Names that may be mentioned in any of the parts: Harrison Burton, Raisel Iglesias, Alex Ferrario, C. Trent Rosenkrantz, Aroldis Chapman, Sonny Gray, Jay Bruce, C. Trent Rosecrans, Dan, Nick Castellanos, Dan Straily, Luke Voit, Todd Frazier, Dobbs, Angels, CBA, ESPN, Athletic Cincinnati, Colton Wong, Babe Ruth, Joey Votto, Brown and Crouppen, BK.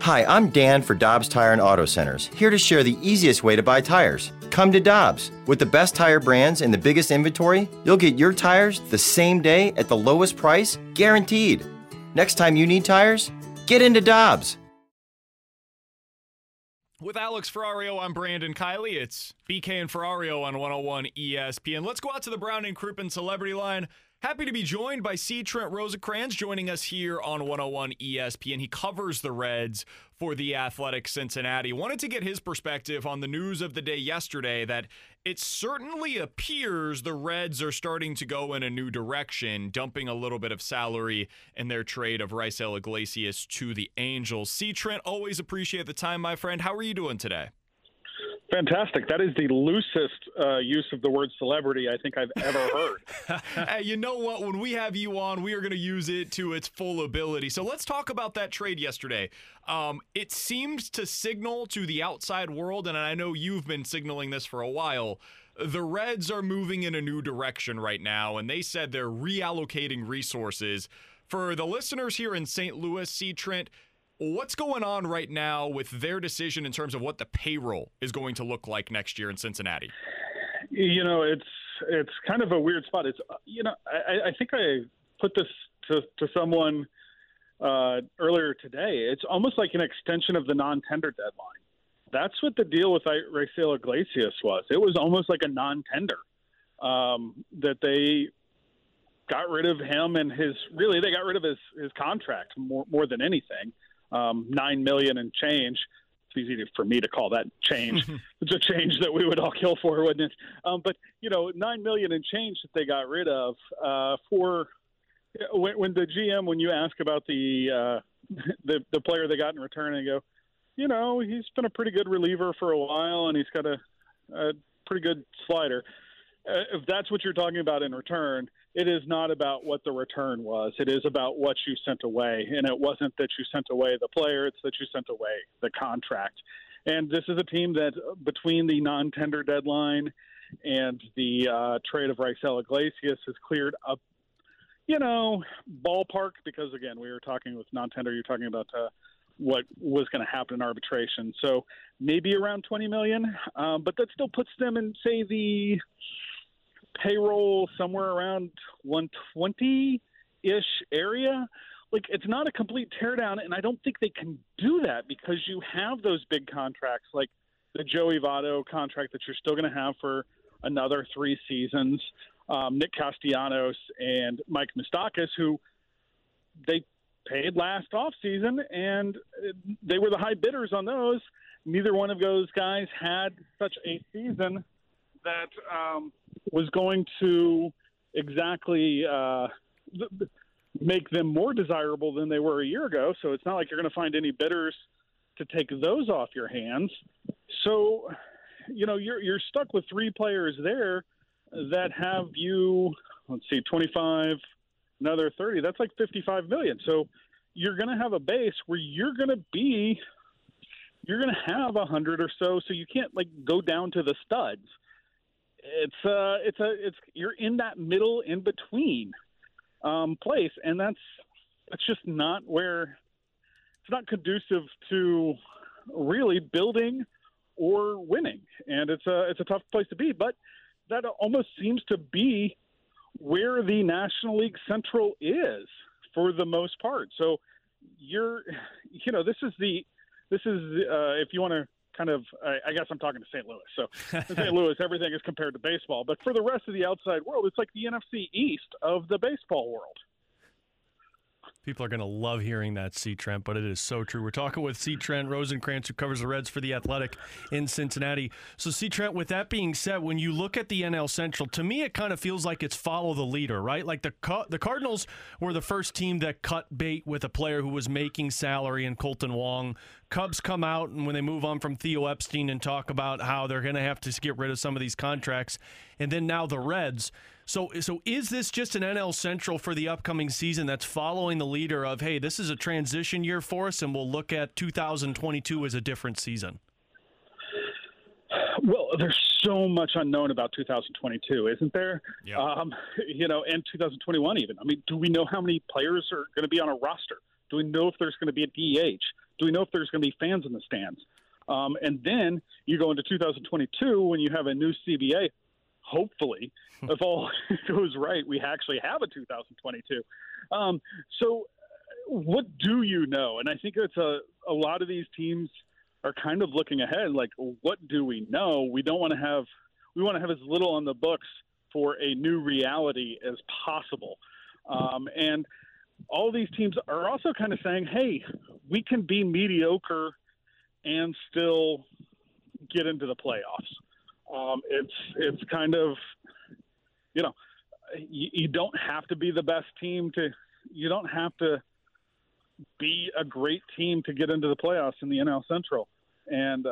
Hi, I'm Dan for Dobbs Tire and Auto Centers, here to share the easiest way to buy tires. Come to Dobbs. With the best tire brands and the biggest inventory, you'll get your tires the same day at the lowest price, guaranteed. Next time you need tires, get into Dobbs. With Alex Ferrario, I'm Brandon Kylie. It's BK and Ferrario on 101 ESPN. Let's go out to the Brown and Crouppen Celebrity Line. Happy to be joined by C. Trent Rosecrans joining us here on 101 ESPN. He covers the Reds for the Athletic Cincinnati. Wanted to get his perspective on the news of the day yesterday that it certainly appears the Reds are starting to go in a new direction, dumping a little bit of salary in their trade of Raisel Iglesias to the Angels. C. Trent, always appreciate the time, my friend. How are you doing today? Fantastic. That is the loosest use of the word celebrity I think I've ever heard. Hey, you know what? When we have you on, we are going to use it to its full ability. So let's talk about that trade yesterday. It seems to signal to the outside world, and I know you've been signaling this for a while, the Reds are moving in a new direction right now, and they said they're reallocating resources. For the listeners here in St. Louis, C. Trent, what's going on right now with their decision in terms of what the payroll is going to look like next year in Cincinnati? You know, it's kind of a weird spot. It's, you know, I think I put this to someone earlier today. It's almost like an extension of the non-tender deadline. That's what the deal with Raisel Iglesias was. It was almost like a non-tender that they got rid of him and they got rid of his contract more than anything. $9 million and change. It's easy for me to call that change. It's a change that we would all kill for, wouldn't it? But you know, $9 million and change that they got rid of for when the GM, when you ask about the player they got in return, and you go, you know, he's been a pretty good reliever for a while, and he's got a pretty good slider. If that's what you're talking about in return, it is not about what the return was. It is about what you sent away. And it wasn't that you sent away the player. It's that you sent away the contract. And this is a team that between the non-tender deadline and the trade of Raisel Iglesias has cleared up, you know, ballpark. Because, again, we were talking with non-tender. You're talking about what was going to happen in arbitration. So maybe around $20 million. But that still puts them in, say, the payroll somewhere around 120-ish area. Like, it's not a complete teardown, and I don't think they can do that because you have those big contracts, like the Joey Votto contract that you're still going to have for another 3 seasons, Nick Castellanos and Mike Moustakas, who they paid last offseason, and they were the high bidders on those. Neither one of those guys had such a season that was going to exactly make them more desirable than they were a year ago. So it's not like you're going to find any bidders to take those off your hands. So, you know, you're stuck with 3 players there that have you, let's see, 25, another 30. That's like 55 million. So you're going to have a base where you're going to have 100 or so. So you can't like go down to the studs. You're in that middle in between place, and that's just not where it's not conducive to really building or winning, and it's a tough place to be. But that almost seems to be where the National League Central is for the most part. So if you want to. Kind of, I guess I'm talking to St. Louis. So in St. Louis, everything is compared to baseball. But for the rest of the outside world, it's like the NFC East of the baseball world. People are going to love hearing that, C. Trent, but it is so true. We're talking with C. Trent Rosenkrantz, who covers the Reds for The Athletic in Cincinnati. So, C. Trent, with that being said, when you look at the NL Central, to me it kind of feels like it's follow the leader, right? Like the Cardinals were the first team that cut bait with a player who was making salary in Colton Wong. Cubs come out, and when they move on from Theo Epstein and talk about how they're going to have to get rid of some of these contracts, and then now the Reds. So is this just an NL Central for the upcoming season that's following the leader of, hey, this is a transition year for us, and we'll look at 2022 as a different season? Well, there's so much unknown about 2022, isn't there? Yeah. And 2021 even. I mean, do we know how many players are going to be on a roster? Do we know if there's going to be a DH? Do we know if there's going to be fans in the stands? And then you go into 2022 when you have a new CBA. Hopefully, if all goes right, we actually have a 2022. So what do you know? And I think it's a lot of these teams are kind of looking ahead, like, what do we know? We want to have as little on the books for a new reality as possible. And all these teams are also kind of saying, hey, we can be mediocre and still get into the playoffs. It's kind of, you don't have to be the best team you don't have to be a great team to get into the playoffs in the NL Central. And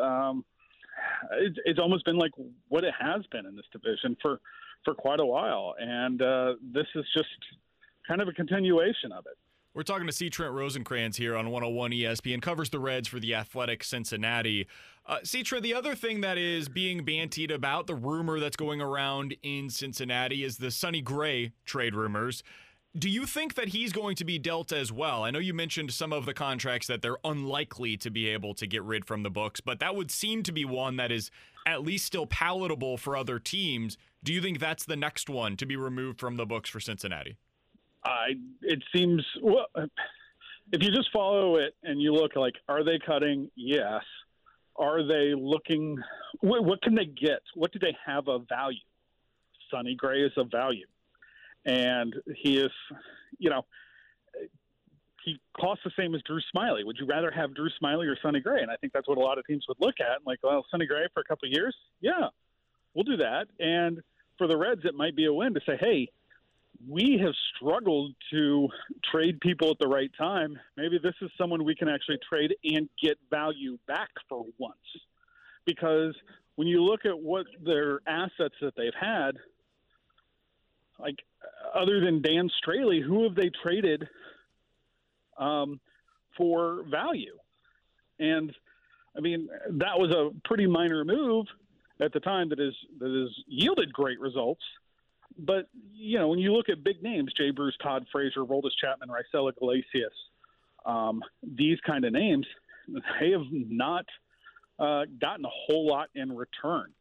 it's almost been like what it has been in this division for quite a while. And this is just kind of a continuation of it. We're talking to C. Trent Rosenkrantz here on 101 ESPN, covers the Reds for The Athletic Cincinnati. C. Trent, the other thing that is being bantied about, the rumor that's going around in Cincinnati, is the Sonny Gray trade rumors. Do you think that he's going to be dealt as well? I know you mentioned some of the contracts that they're unlikely to be able to get rid from the books, but that would seem to be one that is at least still palatable for other teams. Do you think that's the next one to be removed from the books for Cincinnati? It seems, well, if you just follow it and you look like, are they cutting? Yes. Are they looking? What can they get? What do they have of value? Sonny Gray is of value. And he is, he costs the same as Drew Smiley. Would you rather have Drew Smiley or Sonny Gray? And I think that's what a lot of teams would look at. Like, well, Sonny Gray for a couple of years? Yeah, we'll do that. And for the Reds, it might be a win to say, hey, we have struggled to trade people at the right time. Maybe this is someone we can actually trade and get value back for once. Because when you look at what their assets that they've had, like other than Dan Straily, who have they traded for value? And, I mean, that was a pretty minor move at the time that has yielded great results. But, when you look at big names, Jay Bruce, Todd Frazier, Aroldis Chapman, Raisel Iglesias, these kind of names, they have not gotten a whole lot in return.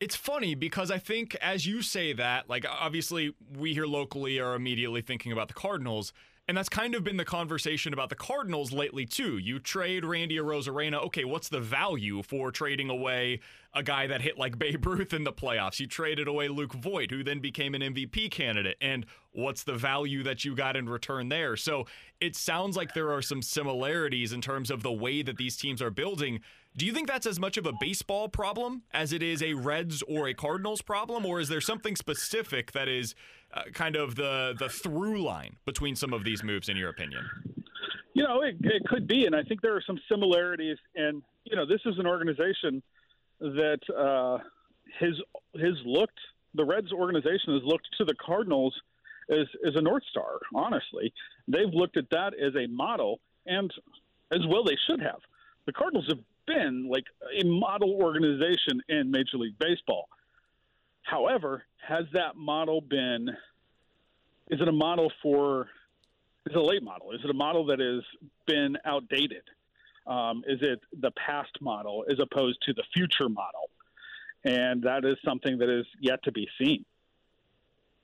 It's funny because I think as you say that, like obviously we here locally are immediately thinking about the Cardinals, and that's kind of been the conversation about the Cardinals lately too. You trade Randy Arozarena, okay, what's the value for trading away a guy that hit like Babe Ruth in the playoffs? You traded away Luke Voit, who then became an MVP candidate, and what's the value that you got in return there? So it sounds like there are some similarities in terms of the way that these teams are building. Do you think that's as much of a baseball problem as it is a Reds or a Cardinals problem, or is there something specific that is kind of the through line between some of these moves, in your opinion? It could be, and I think there are some similarities. And, this is an organization that has looked – the Reds organization has looked to the Cardinals as a North Star, honestly. They've looked at that as a model, and as well they should have. The Cardinals have been like a model organization in Major League Baseball. However, has that model been, is it a model for, is it a late model? Is it a model that has been outdated? Is it the past model as opposed to the future model? And that is something that is yet to be seen.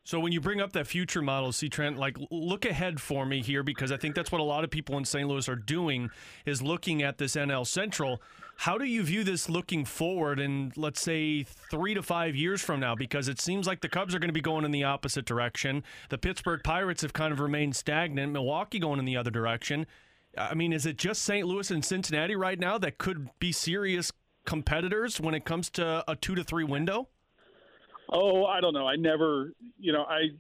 So when you bring up that future model, C. Trent, like, look ahead for me here, because I think that's what a lot of people in St. Louis are doing, is looking at this NL Central. How do you view this looking forward in, let's say, 3 to 5 years from now? Because it seems like the Cubs are going to be going in the opposite direction. The Pittsburgh Pirates have kind of remained stagnant. Milwaukee going in the other direction. I mean, is it just St. Louis and Cincinnati right now that could be serious competitors when it comes to a 2 to 3 window? Oh, I don't know. I never, you know, I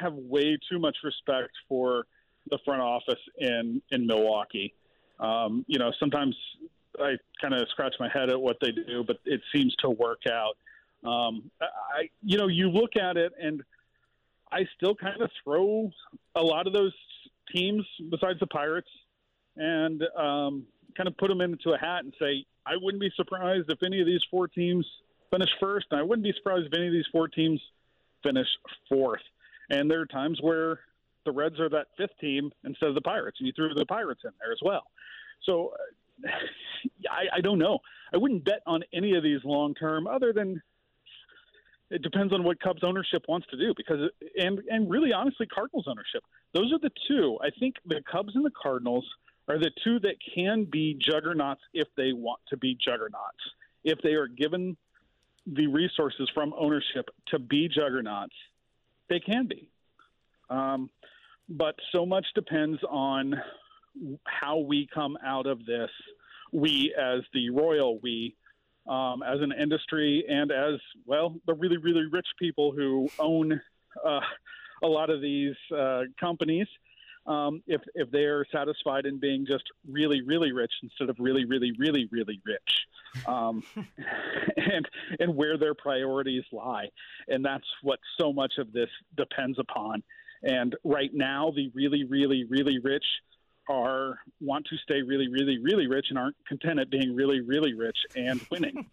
have way too much respect for the front office in Milwaukee. You know, sometimes I kind of scratch my head at what they do, but it seems to work out. I, you know, you look at it, and I still kind of throw a lot of those teams besides the Pirates and kind of put them into a hat and say, I wouldn't be surprised if any of these 4 teams finish first, and I wouldn't be surprised if any of these 4 teams finish fourth. And there are times where the Reds are that 5th team instead of the Pirates, and you threw the Pirates in there as well. So I don't know. I wouldn't bet on any of these long-term, other than it depends on what Cubs ownership wants to do, because and really, honestly, Cardinals ownership. Those are the two. I think the Cubs and the Cardinals are the two that can be juggernauts if they want to be juggernauts, if they are given the resources from ownership to be juggernauts. They can be. But so much depends on how we come out of this. We as the royal we, as an industry, and as, well, the really, really rich people who own a lot of these companies, if they're satisfied in being just really, really rich instead of really, really, really, really rich, and where their priorities lie. And that's what so much of this depends upon. And right now, the really, really, really rich want to stay really, really, really rich and aren't content at being really, really rich and winning.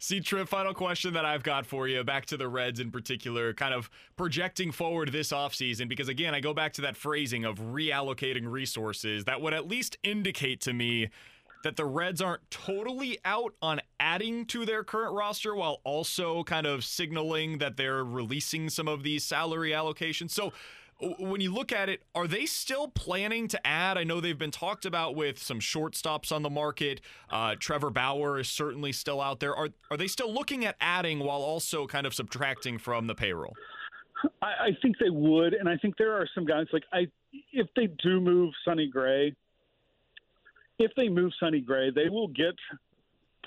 C. Trent, final question that I've got for you, back to the Reds in particular, kind of projecting forward this offseason, because, again, I go back to that phrasing of reallocating resources. That would at least indicate to me that the Reds aren't totally out on adding to their current roster while also kind of signaling that they're releasing some of these salary allocations. So when you look at it, are they still planning to add? I know they've been talked about with some shortstops on the market. Trevor Bauer is certainly still out there. Are they still looking at adding while also kind of subtracting from the payroll? I think they would, and I think there are some guys if they do move Sonny Gray, they will get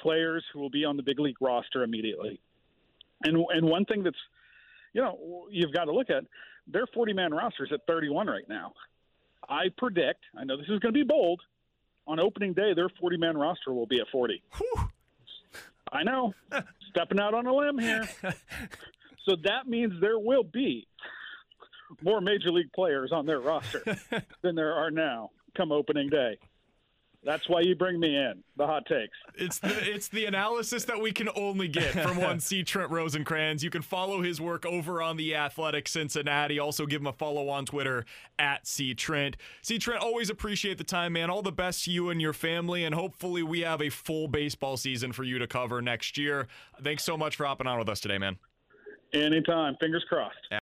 players who will be on the big league roster immediately. And one thing that's, you know, you've got to look at, their 40-man roster is at 31 right now. I predict, I know this is going to be bold, on opening day, their 40-man roster will be at 40. Whew. I know. Stepping out on a limb here. So that means there will be more Major League players on their roster than there are now come opening day. That's why you bring me in, the hot takes. It's the analysis that we can only get from one C. Trent Rosenkrantz. You can follow his work over on the Athletic Cincinnati. Also give him a follow on Twitter at C. Trent. C. Trent, always appreciate the time, man. All the best to you and your family, and hopefully we have a full baseball season for you to cover next year. Thanks so much for hopping on with us today, man. Anytime. Fingers crossed.